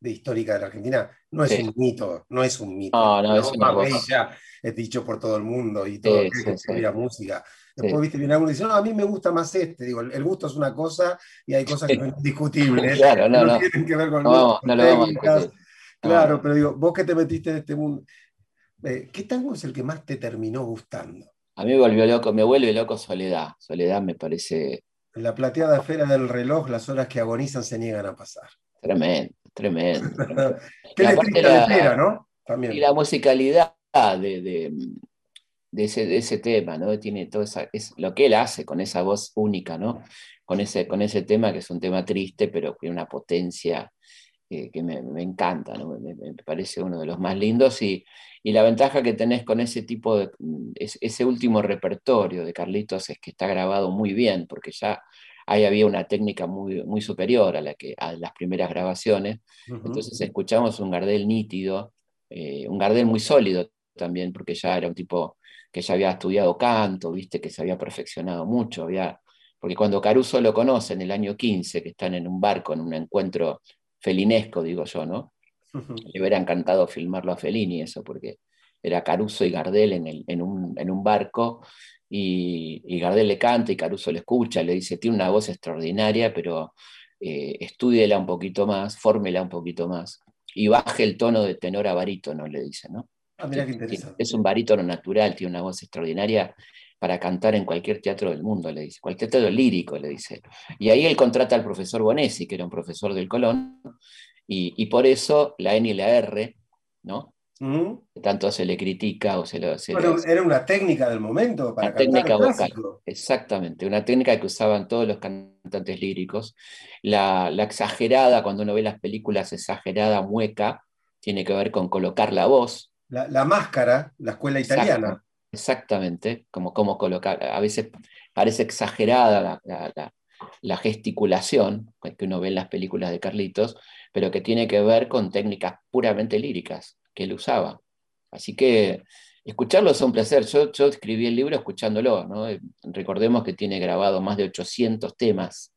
de histórica de la Argentina, no es sí. un mito, no es un mito, no, no, es una voz bella, es dicho por todo el mundo, y todo sí, sí, que sí. la música. Después sí. viste bien alguno y dice, no, a mí me gusta más este. Digo, el gusto es una cosa, y hay cosas que no son discutibles, claro, no, no, no tienen que ver con el no, no lo vamos a discutir. Claro, pero digo, vos que te metiste en este mundo, eh, ¿qué tango es el que más te terminó gustando? A mí me volvió loco, me vuelve loco Soledad. Soledad me parece... La plateada esfera del reloj, las horas que agonizan se niegan a pasar. Tremendo, tremendo. tremendo. Qué letrita de esfera, ¿no? También. Y la musicalidad de, de, de, ese, de ese tema, ¿no? Tiene todo esa, es lo que él hace con esa voz única, ¿no? Con ese, con ese tema, que es un tema triste, pero tiene una potencia... que me, me encanta, ¿no? me, me parece uno de los más lindos, y, y la ventaja que tenés con ese tipo de, es, ese último repertorio de Carlitos es que está grabado muy bien, porque ya ahí había una técnica muy, muy superior a, la que, a las primeras grabaciones, uh-huh. Entonces escuchamos un Gardel nítido, eh, un Gardel muy sólido también, porque ya era un tipo que ya había estudiado canto, viste, que se había perfeccionado mucho, había, porque cuando Caruso lo conoce en el año quince, que están en un barco, en un encuentro felinesco, digo yo, ¿no? Uh-huh. Le hubiera encantado filmarlo a Fellini, eso, porque era Caruso y Gardel en, el, en, un, en un barco, y, y Gardel le canta y Caruso le escucha, le dice, tiene una voz extraordinaria, pero eh, estúdiela un poquito más, fórmela un poquito más, y baje el tono de tenor a barítono, le dice, ¿no? Ah, mirá qué interesante. Es un barítono natural, tiene una voz extraordinaria para cantar en cualquier teatro del mundo, le dice, cualquier teatro lírico, le dice. Y ahí él contrata al profesor Bonesi, que era un profesor del Colón, y, y por eso la N y la R, ¿no? Mm. Tanto se le critica o se lo... Se bueno, le... era una técnica del momento para cantar técnica vocal, exactamente, una técnica que usaban todos los cantantes líricos. La, la exagerada, cuando uno ve las películas, exagerada, mueca, tiene que ver con colocar la voz. La, la máscara, la escuela italiana. Exacto. Exactamente, como, como colocar, a veces parece exagerada la, la, la, la gesticulación que uno ve en las películas de Carlitos, pero que tiene que ver con técnicas puramente líricas que él usaba. Así que escucharlo es un placer, yo, yo escribí el libro escuchándolo, ¿no? Recordemos que tiene grabado más de ochocientos temas,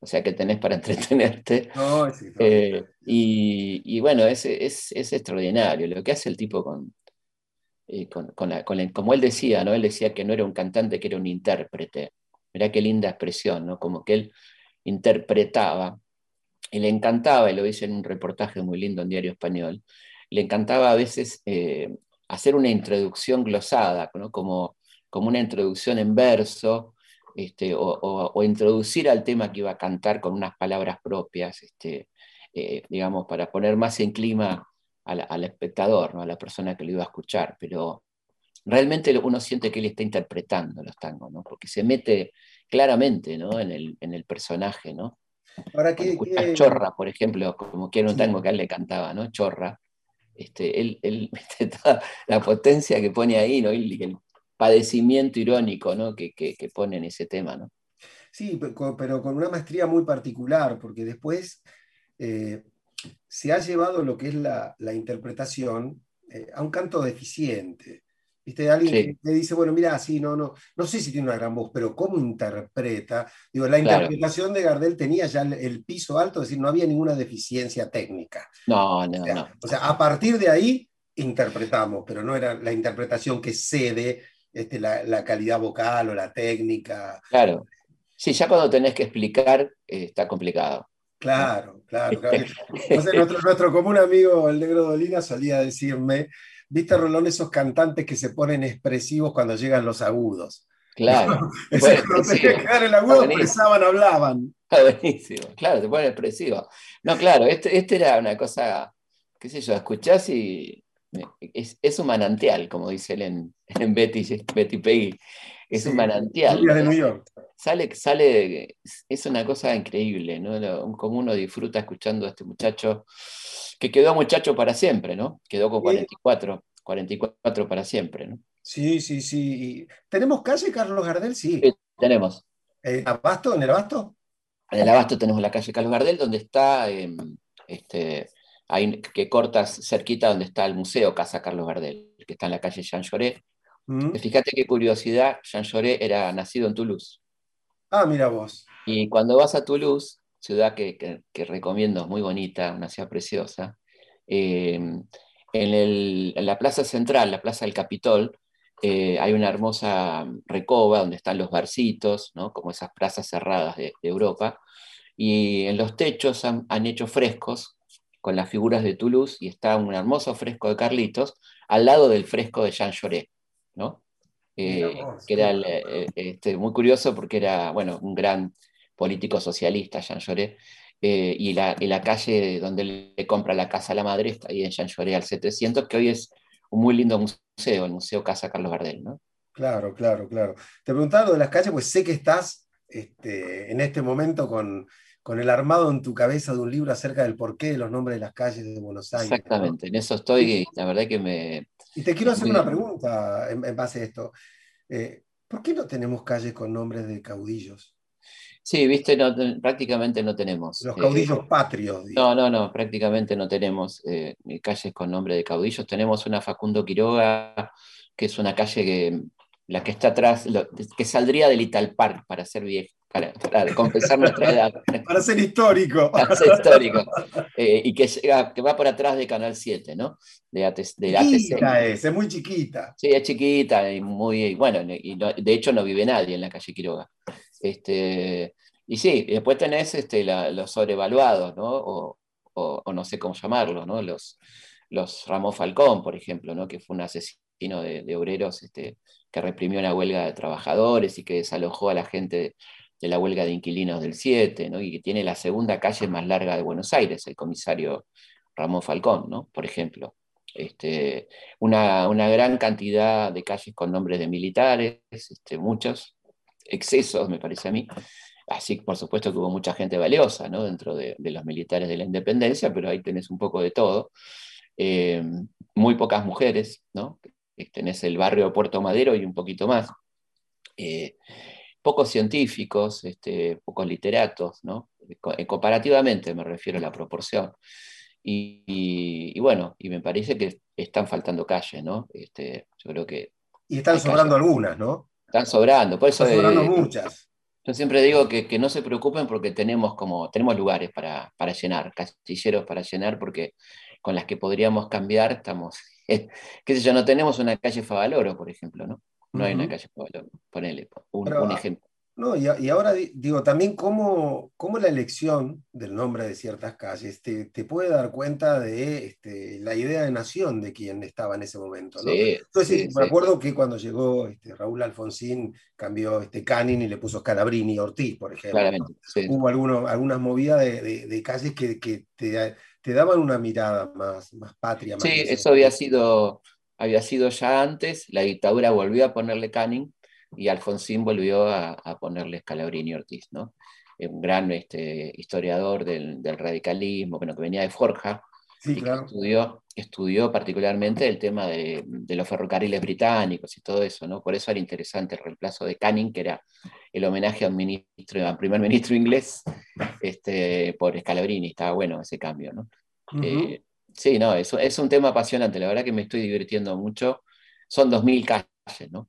o sea que tenés para entretenerte, no, sí, no. Eh, y, y bueno, es, es, es extraordinario lo que hace el tipo con... Con, con la, con el, como él decía, ¿no? Él decía que no era un cantante, que era un intérprete. Mirá qué linda expresión, ¿no? Como que él interpretaba, y le encantaba, y lo dice en un reportaje muy lindo en Diario Español, le encantaba a veces eh, hacer una introducción glosada, ¿no? Como, como una introducción en verso, este, o, o, o introducir al tema que iba a cantar con unas palabras propias, este, eh, digamos, para poner más en clima al, al espectador, ¿no? A la persona que lo iba a escuchar, pero realmente uno siente que él está interpretando los tangos, ¿no? Porque se mete claramente, ¿no? en, el, en el personaje, ¿no? Ahora que, que... Chorra, por ejemplo, como que era un tango que a él le cantaba, ¿no? Chorra, este, él, él, toda la potencia que pone ahí, ¿no? Y el padecimiento irónico, ¿no? que, que, que pone en ese tema, ¿no? Sí, pero con una maestría muy particular, porque después eh, se ha llevado lo que es la, la interpretación eh, a un canto deficiente. ¿Viste? Alguien sí. que dice, bueno, mira, sí, no, no, no sé si tiene una gran voz, pero ¿cómo interpreta? Digo, la interpretación claro. de Gardel tenía ya el, el piso alto, es decir, no había ninguna deficiencia técnica. No, no, o sea, no. O sea, a partir de ahí interpretamos, pero no era la interpretación que cede este, la, la calidad vocal o la técnica. Claro. Sí, ya cuando tenés que explicar, eh, está complicado. Claro, claro, claro. Entonces, nuestro, nuestro común amigo, el Negro Dolina, solía decirme. ¿Viste, Rolón, esos cantantes que se ponen expresivos cuando llegan los agudos? Claro. Es bueno, cuando tenían que quedar el agudo, expresaban, hablaban. Está buenísimo, claro, se ponen expresivos. No, claro, este, este era una cosa, qué sé yo, escuchás y es, es un manantial, como dice él en, en Betty, Betty Peggy. Es sí, un manantial. De New York. Sale, sale, es una cosa increíble, ¿no? Como uno disfruta escuchando a este muchacho. Que quedó muchacho para siempre, ¿no? Quedó con cuarenta y cuatro, cuarenta y cuatro para siempre, ¿no? Sí, sí, sí. ¿Tenemos calle, Carlos Gardel? Sí. Sí tenemos. ¿En Abasto? ¿En el Abasto? En el Abasto tenemos la calle Carlos Gardel, donde está, eh, este, ahí que cortas cerquita donde está el museo Casa Carlos Gardel, que está en la calle Jean Jaurès. ¿Mm? Fíjate qué curiosidad, Jean Jaurès era nacido en Toulouse. Ah, mira vos. Y cuando vas a Toulouse, ciudad que, que, que recomiendo, es muy bonita, una ciudad preciosa. Eh, en, el, en la plaza central, la plaza del Capitol, eh, hay una hermosa recoba donde están los barcitos, ¿no? Como esas plazas cerradas de, de Europa, y en los techos han, han hecho frescos con las figuras de Toulouse, y está un hermoso fresco de Carlitos, al lado del fresco de Jean Jaurès, ¿no? Eh, que era el, eh, este, muy curioso porque era, bueno, un gran político socialista, Jean Jaurès, eh, y, la, y la calle donde le compra la casa a la madre, está ahí en Jean Jaurès al setecientos, que hoy es un muy lindo museo, el Museo Casa Carlos Gardel, ¿no? Claro, claro, claro. Te preguntaba lo de las calles, pues sé que estás este, en este momento con, con el armado en tu cabeza de un libro acerca del porqué de los nombres de las calles de Buenos Aires. Exactamente, ¿no? En eso estoy, y la verdad que me... Y te quiero hacer muy... una pregunta en, en base a esto. Eh, ¿Por qué no tenemos calles con nombres de caudillos? Sí, viste, no, prácticamente no tenemos. Los caudillos eh, patrios. Digamos. No, no, no, prácticamente no tenemos eh, calles con nombre de caudillos. Tenemos una Facundo Quiroga, que es una calle que la que está atrás, lo, que saldría del Italpark para ser viejo, para, para compensar nuestra edad. Para ser histórico. Para ser histórico. Eh, y que, llega, que va por atrás de Canal siete, ¿no? De A T C. Chiquita es, es muy chiquita. Sí, es chiquita y muy, bueno, y no, de hecho no vive nadie en la calle Quiroga. Este, y sí, después tenés este, la, los sobrevaluados, ¿no? O, o, o no sé cómo llamarlos, ¿no? Los, los Ramón Falcón, por ejemplo, ¿no? Que fue un asesino de, de obreros este, que reprimió una huelga de trabajadores y que desalojó a la gente de, de la huelga de inquilinos del siete, ¿no? Y que tiene la segunda calle más larga de Buenos Aires, el comisario Ramón Falcón, ¿no? Por ejemplo. Este, una, una gran cantidad de calles con nombres de militares, este, muchos. Excesos, me parece a mí. Así, por supuesto, que hubo mucha gente valiosa, ¿no? Dentro de, de los militares de la independencia, pero ahí tenés un poco de todo. Eh, muy pocas mujeres, ¿no? Tenés el barrio Puerto Madero y un poquito más. Eh, pocos científicos, este, pocos literatos, ¿no? Comparativamente me refiero a la proporción. Y, y, y bueno, y me parece que están faltando calles, ¿no? Este, yo creo que... Y están sobrando calles. Algunas, ¿no? Están sobrando, por eso... Están sobrando eh, muchas. Yo siempre digo que, que no se preocupen porque tenemos, como, tenemos lugares para, para llenar, casilleros para llenar, porque con las que podríamos cambiar estamos... Eh, qué sé yo, no tenemos una calle Favaloro, por ejemplo, ¿no? No uh-huh. hay una calle Favaloro, ponele un, Pero, un ejemplo. No, y, y ahora digo, también cómo, cómo la elección del nombre de ciertas calles te, te puede dar cuenta de este, la idea de nación de quien estaba en ese momento, ¿no? Sí, entonces sí, me sí. acuerdo que cuando llegó este, Raúl Alfonsín cambió este, Canning y le puso Scalabrini Ortiz, por ejemplo. Claramente, sí. Hubo alguno, algunas movidas de, de, de calles que, que te, te daban una mirada más, más patria. Más sí, presente. Eso había sido, había sido ya antes, la dictadura volvió a ponerle Canning y Alfonsín volvió a, a ponerle Scalabrini Ortiz, ¿no? Un gran este, historiador del, del radicalismo, bueno, que venía de Forja, sí, y claro. que estudió, estudió particularmente el tema de, de los ferrocarriles británicos y todo eso, ¿no? Por eso era interesante el reemplazo de Canning, que era el homenaje a un ministro, al primer ministro inglés, este, por Scalabrini. Estaba bueno ese cambio, ¿no? Uh-huh. eh, sí, no, es, es un tema apasionante, la verdad que me estoy divirtiendo mucho. Son dos mil calles, ¿no?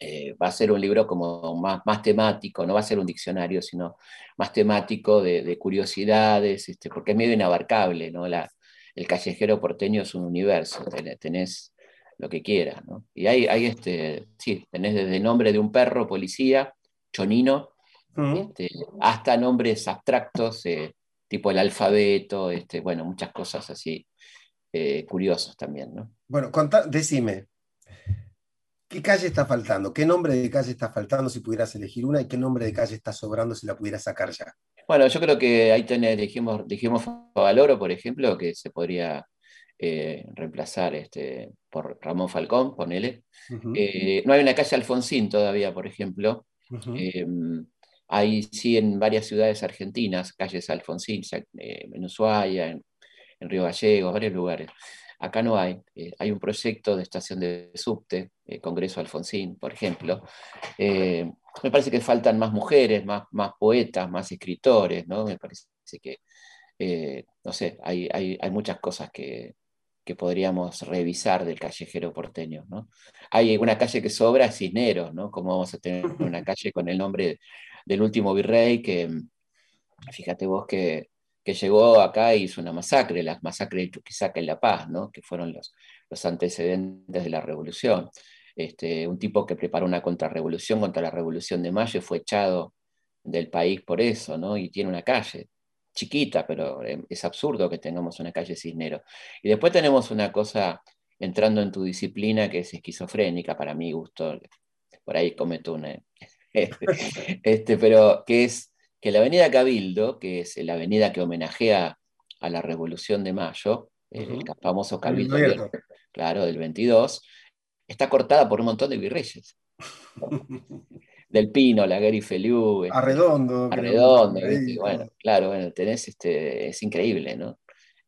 Eh, va a ser un libro como más, más temático, no va a ser un diccionario, sino más temático de, de curiosidades, este, porque es medio inabarcable, ¿no? La, el callejero porteño es un universo, tenés lo que quieras, ¿no? Y hay, hay este, sí, tenés desde nombre de un perro, policía, chonino, uh-huh. este, hasta nombres abstractos, eh, tipo el alfabeto, este, bueno, muchas cosas así eh, curiosas también, ¿no? Bueno, contá, decime. ¿Qué calle está faltando? ¿Qué nombre de calle está faltando si pudieras elegir una? ¿Y qué nombre de calle está sobrando si la pudieras sacar ya? Bueno, yo creo que ahí tenés, dijimos, dijimos Favaloro, por ejemplo, que se podría eh, reemplazar este, por Ramón Falcón, ponele. Uh-huh. Eh, no hay una calle Alfonsín todavía, por ejemplo. Uh-huh. eh, hay, sí, en varias ciudades argentinas, calles Alfonsín, eh, en Ushuaia, en, en Río Gallegos, varios lugares. Acá no hay. Eh, hay un proyecto de estación de subte, eh, Congreso Alfonsín, por ejemplo. Eh, me parece que faltan más mujeres, más, más poetas, más escritores, ¿no? Me parece que, eh, no sé, hay, hay, hay muchas cosas que, que podríamos revisar del callejero porteño, ¿no? Hay una calle que sobra, Cisneros, ¿no? Como vamos a tener una calle con el nombre del último virrey que, fíjate vos que... que llegó acá e hizo una masacre, las masacres de Chuquisaca y La Paz, ¿no? Que fueron los, los antecedentes de la revolución. Este, un tipo que preparó una contrarrevolución contra la Revolución de Mayo y fue echado del país por eso, ¿no? Y tiene una calle chiquita, pero es absurdo que tengamos una calle Cisneros. Y después tenemos una cosa, entrando en tu disciplina, que es esquizofrénica, para mi gusto, por ahí cometo una... este, este, pero que es... que la avenida Cabildo, que es la avenida que homenajea a la Revolución de Mayo, uh-huh. el famoso Cabildo, abierto. Claro, del veintidós, está cortada por un montón de virreyes. Del Pino, Laguerre y Feliú. Arredondo. Arredondo, ¿viste? Bueno, claro, bueno, tenés este, es increíble, ¿no?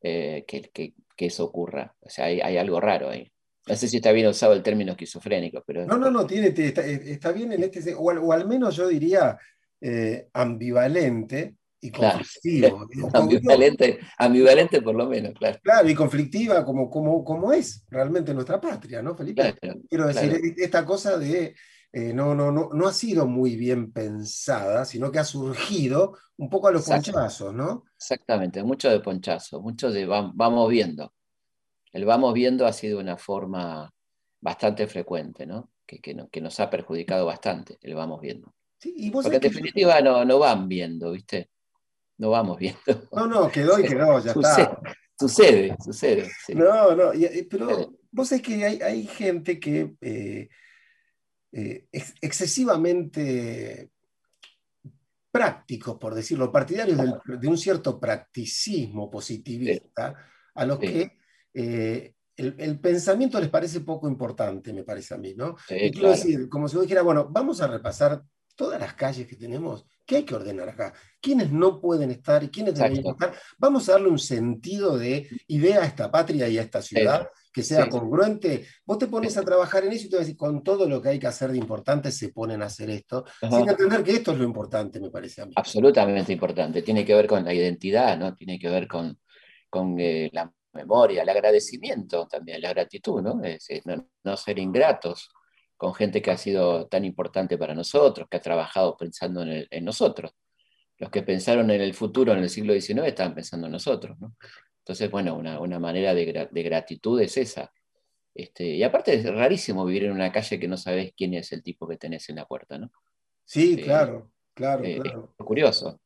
Eh, que, que, que eso ocurra. O sea, hay, hay algo raro ahí. No sé si está bien usado el término esquizofrénico, pero... No, no, no, tiene, está, está bien en este... O al, o al menos yo diría... Eh, ambivalente y conflictivo. Claro. Ambivalente, ambivalente por lo menos, claro. Claro, y conflictiva como, como, como es realmente nuestra patria, ¿no, Felipe? Claro, Quiero decir, claro. esta cosa de eh, no, no, no, no ha sido muy bien pensada, sino que ha surgido un poco a los ponchazos, ¿no? Exactamente, mucho de ponchazo, mucho de va, vamos viendo. El vamos viendo ha sido una forma bastante frecuente, ¿no? Que, que, no, que nos ha perjudicado bastante, el vamos viendo. Sí, y vos Porque en definitiva yo... no, no van viendo, ¿viste? No vamos viendo. No, no, quedó y quedó, ya sucede, está. Sucede, sucede. Sí. No, no, y, pero sucede. Vos sabés que hay, hay gente que eh, eh, ex excesivamente prácticos, por decirlo, partidarios del, de un cierto practicismo positivista, sí. a los sí. que... Eh, El, el pensamiento les parece poco importante, me parece a mí, ¿no? Sí, y quiero claro. decir, como si yo dijera, bueno, vamos a repasar todas las calles que tenemos, ¿qué hay que ordenar acá? ¿Quiénes no pueden estar y quiénes deberían estar? Vamos a darle un sentido de idea a esta patria y a esta ciudad, sí. que sea sí. congruente. Vos te pones a trabajar en eso y te vas a decir, con todo lo que hay que hacer de importante se ponen a hacer esto, Ajá. sin entender que esto es lo importante, me parece a mí. Absolutamente importante, tiene que ver con la identidad, ¿no? Tiene que ver con, con eh, la... memoria, el agradecimiento también, la gratitud, ¿no? Es, es, no, no ser ingratos con gente que ha sido tan importante para nosotros, que ha trabajado pensando en, el, en nosotros. Los que pensaron en el futuro en el siglo diecinueve estaban pensando en nosotros, ¿no? Entonces, bueno, una, una manera de, de gratitud es esa. Este, y aparte es rarísimo vivir en una calle que no sabes quién es el tipo que tenés en la puerta, ¿no? Sí, eh, claro, claro, eh, claro. Es curioso.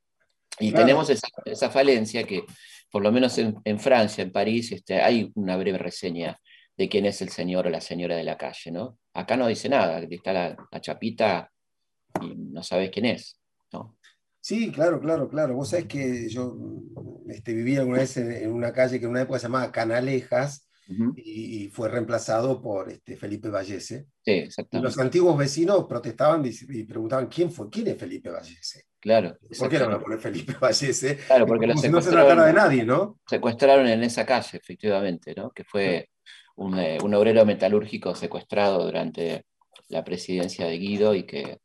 Y claro. tenemos esa, esa falencia que, por lo menos en, en Francia, en París, este, hay una breve reseña de quién es el señor o la señora de la calle, ¿no? Acá no dice nada, está la, la chapita y no sabés quién es, ¿no? Sí, claro, claro, claro. Vos sabés que yo este, viví alguna vez en, en una calle que en una época se llamaba Canalejas Ujú. y, y fue reemplazado por este, Felipe Vallese. Sí, Y los exactamente. antiguos vecinos protestaban dic- y preguntaban quién fue, quién es Felipe Vallese. Claro, ¿Por qué le van a exactamente. poner Felipe Vallese? Claro, Es porque lo como si no se tratara de secuestraron, nadie, ¿no? secuestraron en esa calle, efectivamente, ¿no? Que fue un, eh, un obrero metalúrgico secuestrado durante la presidencia de Guido y que,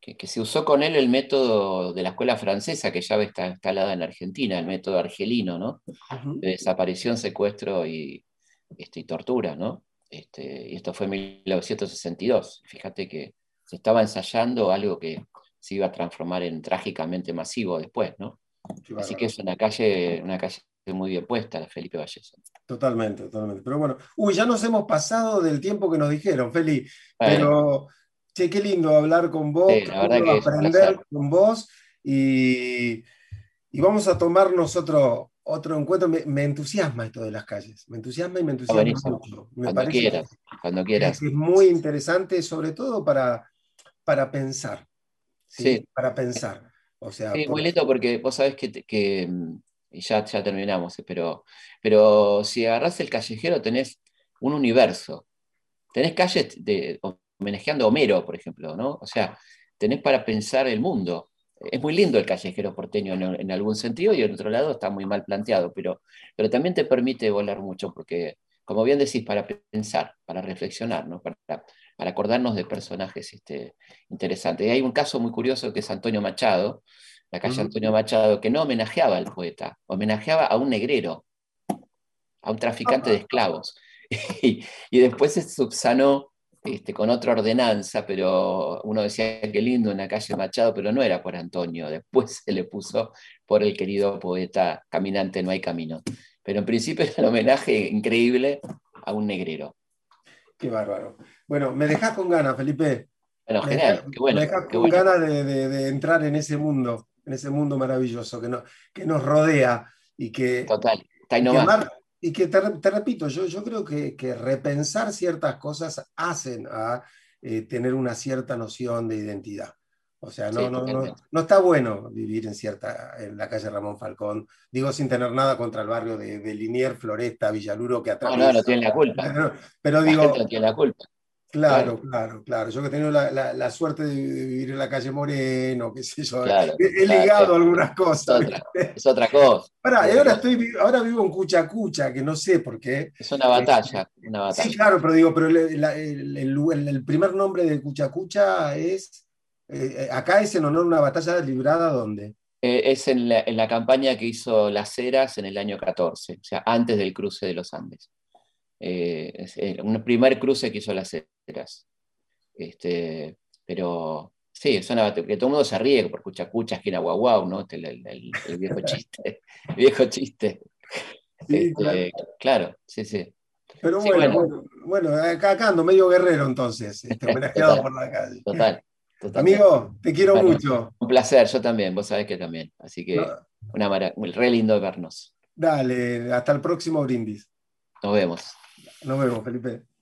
que- que se usó con él el método de la escuela francesa, que ya está instalada en Argentina, el método argelino, ¿no? Ujú. De desaparición, secuestro y, este, y tortura, ¿no? Este, y esto fue en mil novecientos sesenta y dos. Fíjate que se estaba ensayando algo que se iba a transformar en trágicamente masivo después, ¿no? Qué Así que bárbaro. es una calle, una calle muy bien puesta, la Felipe Vallese. Totalmente, totalmente. Pero bueno, uy, ya nos hemos pasado del tiempo que nos dijeron, Feli. Bueno, Pero, che, qué lindo hablar con vos, sí, qué la verdad lindo que es un placer. aprender con vos. Y, y vamos a tomarnos otro, otro encuentro. Me, me entusiasma esto de las calles. Me entusiasma y me Está entusiasma buenísimo. mucho. Me Cuando parece que, quieras, cuando que es quieras. muy interesante, sobre todo para, para pensar, ¿sí? Sí, Para pensar. O sea, sí, muy porque. lindo porque vos sabés que, te- que, mm, y ya, ya terminamos, pero, pero si agarrás el callejero tenés un universo. Tenés calles de, homenajeando a Homero, por ejemplo, ¿no? O sea, tenés para pensar el mundo. Es muy lindo el callejero porteño en, en algún sentido y en otro lado está muy mal planteado, pero, pero también te permite volar mucho porque, como bien decís, para pensar, para reflexionar, ¿no? Para, para acordarnos de personajes este, interesantes. Y hay un caso muy curioso que es Antonio Machado, la calle Ujú. Antonio Machado, que no homenajeaba al poeta, homenajeaba a un negrero, a un traficante de Ah, esclavos. Y, y después se subsanó este, con otra ordenanza, pero uno decía que lindo en la calle Machado, pero no era por Antonio, después se le puso por el querido poeta Caminante no hay camino. Pero en principio era un homenaje increíble a un negrero. qué bárbaro. Bueno, me dejás con ganas, Felipe. Bueno, Me dejas, genial, qué me bueno, dejás qué con bueno. ganas de, de- de entrar en ese mundo, en ese mundo maravilloso que, no- que nos rodea y que, Total, está ahí y que, nomás. mar- y que te, re- te repito, yo, yo creo que, que repensar ciertas cosas hacen a eh, tener una cierta noción de identidad. O sea, no, Sí, no, no, totalmente. no está bueno vivir en cierta, en la calle Ramón Falcón, digo sin tener nada contra el barrio de, de Liniers, Floresta, Villaluro que No, no, no atraviesa. tienen la culpa. Pero La gente no digo, tiene la culpa, claro, Claro, claro, claro. Yo que he tenido la, la- la suerte de, de vivir en la calle Moreno, qué sé yo, he, claro. he Claro, ligado es, algunas es cosas, otra, ¿viste? es otra cosa, Pará, es y otra ahora, cosa. estoy, vi- ahora vivo en Cuchacucha, que no sé por qué. Es una Eh, batalla, una Sí, batalla. claro, pero digo, pero le- la- el, el lu- el- el primer nombre de Cuchacucha es, eh, eh, acá es en honor a una batalla librada, ¿dónde? Eh, es en la, en la campaña que hizo Las Heras en el año catorce, o sea, antes del cruce de los Andes. Eh, es el- un primer cruce que hizo Las Heras. Este, pero sí, es una bate- que todo el mundo se ríe por Cuchacucha, esquina Guau Guau, ¿no? Este, El, el- el viejo chiste, el viejo chiste. Sí, claro. Este, claro, sí, sí. Pero Sí, bueno, bueno, bueno, bueno, acá, acá ando medio guerrero entonces, este, homenajeado total, por la calle. total, totalmente. Amigo, te quiero Bueno, mucho. un placer, yo también, vos sabés que también. Así que No, una mara- re lindo vernos. dale, hasta el próximo brindis. Nos vemos. Nos vemos, Felipe.